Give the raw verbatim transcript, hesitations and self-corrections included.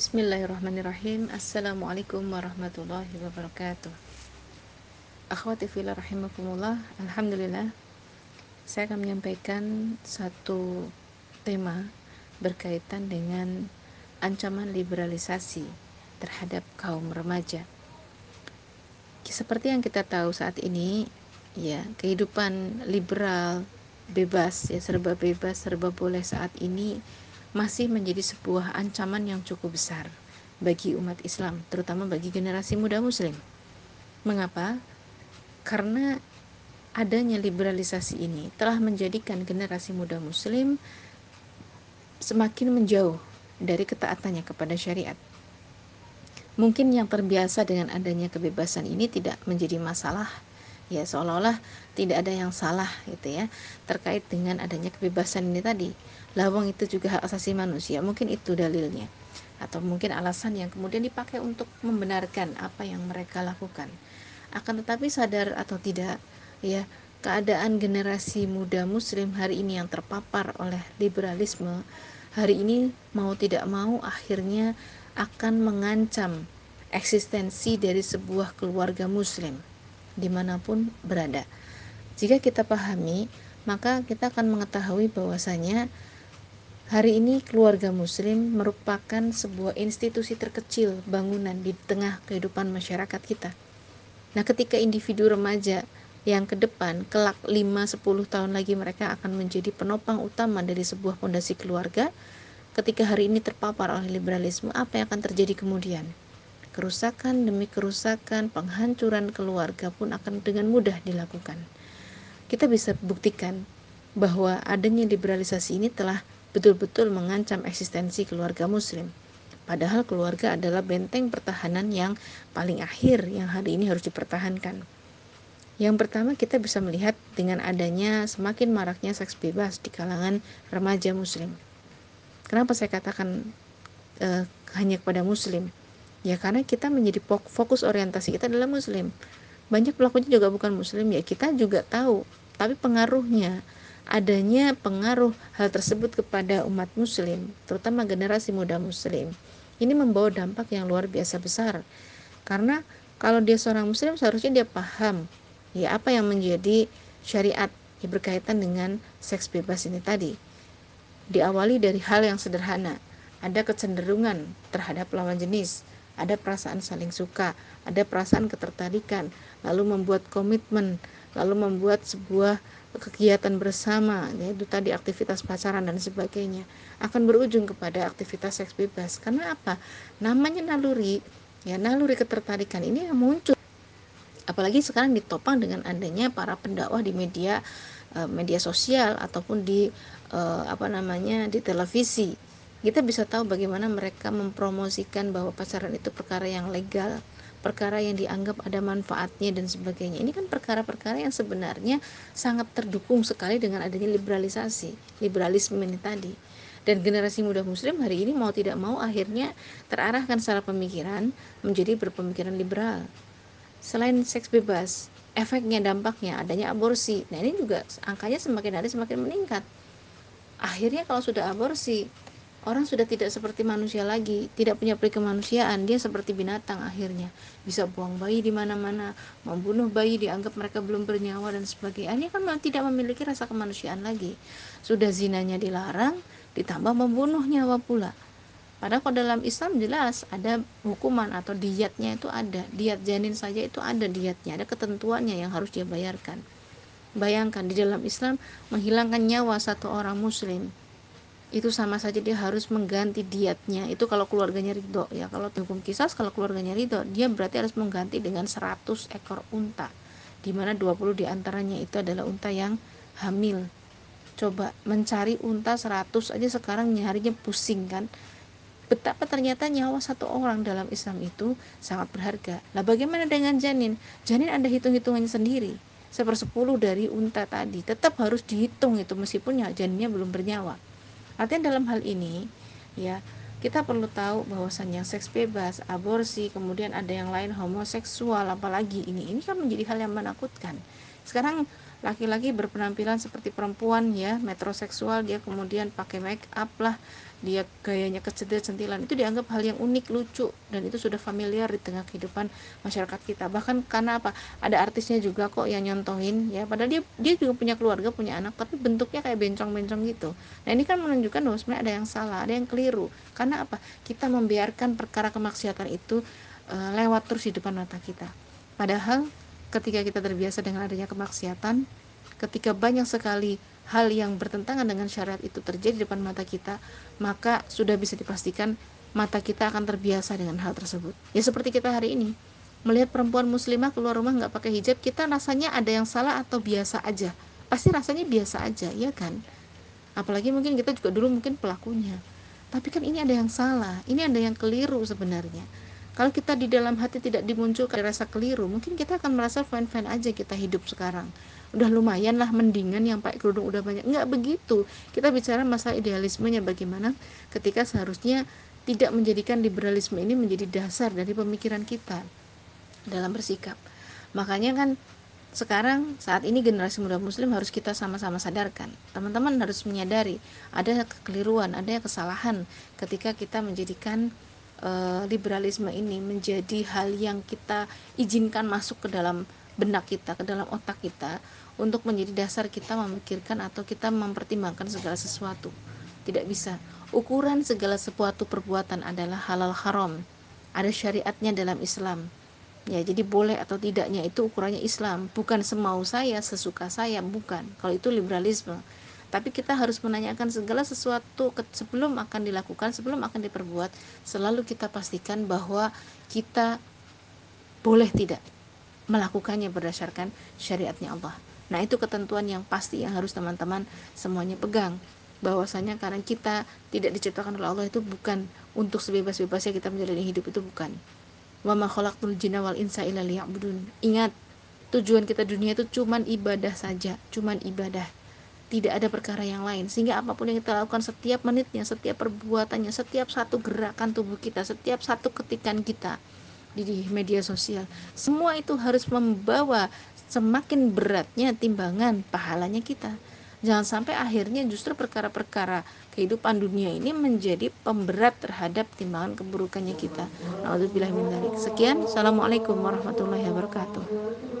Bismillahirrahmanirrahim. Assalamualaikum warahmatullahi wabarakatuh. Akhwati fillah rahimakumullah. Alhamdulillah, saya akan menyampaikan satu tema berkaitan dengan ancaman liberalisasi terhadap kaum remaja. Seperti yang kita tahu saat ini, ya, kehidupan liberal, bebas, ya, serba bebas, serba boleh saat ini masih menjadi sebuah ancaman yang cukup besar bagi umat Islam, terutama bagi generasi muda muslim. Mengapa? Karena adanya liberalisasi ini telah menjadikan generasi muda muslim semakin menjauh dari ketaatannya kepada syariat. Mungkin yang terbiasa dengan adanya kebebasan ini tidak menjadi masalah, ya, seolah-olah tidak ada yang salah gitu ya terkait dengan adanya kebebasan ini tadi. Lawang itu juga hak asasi manusia, mungkin itu dalilnya, atau mungkin alasan yang kemudian dipakai untuk membenarkan apa yang mereka lakukan. Akan tetapi sadar atau tidak, ya, keadaan generasi muda muslim hari ini yang terpapar oleh liberalisme hari ini mau tidak mau akhirnya akan mengancam eksistensi dari sebuah keluarga muslim dimanapun berada. Jika kita pahami, maka kita akan mengetahui bahwasanya hari ini keluarga muslim merupakan sebuah institusi terkecil bangunan di tengah kehidupan masyarakat kita. Nah, ketika individu remaja yang ke depan kelak lima sampai sepuluh tahun lagi mereka akan menjadi penopang utama dari sebuah fondasi keluarga, ketika hari ini terpapar oleh liberalisme, apa yang akan terjadi kemudian? Kerusakan demi kerusakan, penghancuran keluarga pun akan dengan mudah dilakukan. Kita bisa buktikan bahwa adanya liberalisasi ini telah betul-betul mengancam eksistensi keluarga muslim. Padahal keluarga adalah benteng pertahanan yang paling akhir yang hari ini harus dipertahankan. Yang pertama, kita bisa melihat dengan adanya semakin maraknya seks bebas di kalangan remaja muslim. Kenapa saya katakan eh, hanya kepada muslim? Ya, karena kita menjadi fokus orientasi kita adalah muslim. Banyak pelakunya juga bukan muslim, ya, kita juga tahu. Tapi pengaruhnya, adanya pengaruh hal tersebut kepada umat muslim, terutama generasi muda muslim, ini membawa dampak yang luar biasa besar. Karena kalau dia seorang muslim, seharusnya dia paham, ya, apa yang menjadi syariat, ya, berkaitan dengan seks bebas ini tadi. Diawali dari hal yang sederhana. Ada kecenderungan terhadap lawan jenis, ada perasaan saling suka, ada perasaan ketertarikan, lalu membuat komitmen, lalu membuat sebuah kegiatan bersama, yaitu tadi aktivitas pacaran dan sebagainya, akan berujung kepada aktivitas seks bebas. Karena apa? Namanya naluri, ya, naluri ketertarikan ini yang muncul. Apalagi sekarang ditopang dengan adanya para pendakwah di media media sosial ataupun di apa namanya di televisi. Kita bisa tahu bagaimana mereka mempromosikan bahwa pacaran itu perkara yang legal, perkara yang dianggap ada manfaatnya dan sebagainya. Ini kan perkara-perkara yang sebenarnya sangat terdukung sekali dengan adanya liberalisasi, liberalisme ini tadi. Dan generasi muda muslim hari ini mau tidak mau akhirnya terarahkan secara pemikiran menjadi berpemikiran liberal. Selain seks bebas, efeknya, dampaknya adanya aborsi. Nah, ini juga angkanya semakin hari semakin meningkat. Akhirnya kalau sudah aborsi, orang sudah tidak seperti manusia lagi, tidak punya peri kemanusiaan, dia seperti binatang akhirnya. Bisa buang bayi di mana-mana, membunuh bayi, dianggap mereka belum bernyawa dan sebagainya. Ini kan tidak memiliki rasa kemanusiaan lagi. Sudah zinanya dilarang, ditambah membunuh nyawa pula. Padahal kalau dalam Islam jelas ada hukuman atau diyatnya itu ada. Diyat janin saja itu ada diyatnya, ada ketentuannya yang harus dia bayarkan. Bayangkan di dalam Islam menghilangkan nyawa satu orang muslim, itu sama saja dia harus mengganti diatnya. Itu kalau keluarganya ridho, ya. Kalau hukum kisas, kalau keluarganya ridho, dia berarti harus mengganti dengan seratus ekor unta, di mana dua puluh diantaranya itu adalah unta yang hamil. Coba mencari unta seratus aja sekarang nyarinya pusing, kan. Betapa ternyata nyawa satu orang dalam Islam itu sangat berharga. Lah, bagaimana dengan janin? Janin ada hitung-hitungannya sendiri. Sepersepuluh dari unta tadi tetap harus dihitung itu, meskipun janinnya belum bernyawa. Artinya dalam hal ini, ya, kita perlu tahu bahwasannya seks bebas, aborsi, kemudian ada yang lain homoseksual, apalagi ini. Ini kan menjadi hal yang menakutkan. Sekarang laki-laki berpenampilan seperti perempuan ya, metroseksual, dia kemudian pakai make up lah, dia gayanya kecentilan-centilan, itu dianggap hal yang unik, lucu, dan itu sudah familiar di tengah kehidupan masyarakat kita. Bahkan karena apa, ada artisnya juga kok yang nyontohin ya, padahal dia dia juga punya keluarga, punya anak, tapi bentuknya kayak bencong-bencong gitu. Nah ini kan menunjukkan bahwa sebenarnya ada yang salah, ada yang keliru. Karena apa, kita membiarkan perkara kemaksiatan itu e, lewat terus di depan mata kita. Padahal ketika kita terbiasa dengan adanya kemaksiatan, ketika banyak sekali hal yang bertentangan dengan syariat itu terjadi di depan mata kita, maka sudah bisa dipastikan mata kita akan terbiasa dengan hal tersebut. Ya seperti kita hari ini, melihat perempuan muslimah keluar rumah nggak pakai hijab, kita rasanya ada yang salah atau biasa aja? Pasti rasanya biasa aja, ya kan? Apalagi mungkin kita juga dulu mungkin pelakunya. Tapi kan ini ada yang salah, ini ada yang keliru sebenarnya. Kalau kita di dalam hati tidak dimunculkan rasa keliru, mungkin kita akan merasa fine-fine aja kita hidup sekarang. Udah lumayan lah, mendingan yang pakai kerudung udah banyak. Enggak begitu. Kita bicara masalah idealismenya bagaimana ketika seharusnya tidak menjadikan liberalisme ini menjadi dasar dari pemikiran kita dalam bersikap. Makanya kan sekarang saat ini generasi muda muslim harus kita sama-sama sadarkan. Teman-teman harus menyadari ada kekeliruan, ada kesalahan ketika kita menjadikan liberalisme ini menjadi hal yang kita izinkan masuk ke dalam benak kita, ke dalam otak kita, untuk menjadi dasar kita memikirkan atau kita mempertimbangkan segala sesuatu. Tidak bisa. Ukuran segala sesuatu perbuatan adalah halal haram. Ada syariatnya dalam Islam. Ya, jadi boleh atau tidaknya itu ukurannya Islam, bukan semau saya, sesuka saya, bukan. Kalau itu liberalisme. Tapi kita harus menanyakan segala sesuatu sebelum akan dilakukan, sebelum akan diperbuat, selalu kita pastikan bahwa kita boleh tidak melakukannya berdasarkan syariatnya Allah. Nah itu ketentuan yang pasti yang harus teman-teman semuanya pegang, bahwasanya karena kita tidak diciptakan oleh Allah itu bukan untuk sebebas-bebasnya kita menjalani hidup, itu bukan. Wa ma khalaqtul jinna wal insa illa liya'budun. Ingat, tujuan kita dunia itu cuman ibadah saja, cuman ibadah. Tidak ada perkara yang lain, sehingga apapun yang kita lakukan, setiap menitnya, setiap perbuatannya, setiap satu gerakan tubuh kita, setiap satu ketikan kita di media sosial, semua itu harus membawa semakin beratnya timbangan pahalanya kita. Jangan sampai akhirnya justru perkara-perkara kehidupan dunia ini menjadi pemberat terhadap timbangan keburukannya kita. Na'udzubillahi min dzalik. Sekian, assalamualaikum warahmatullahi wabarakatuh.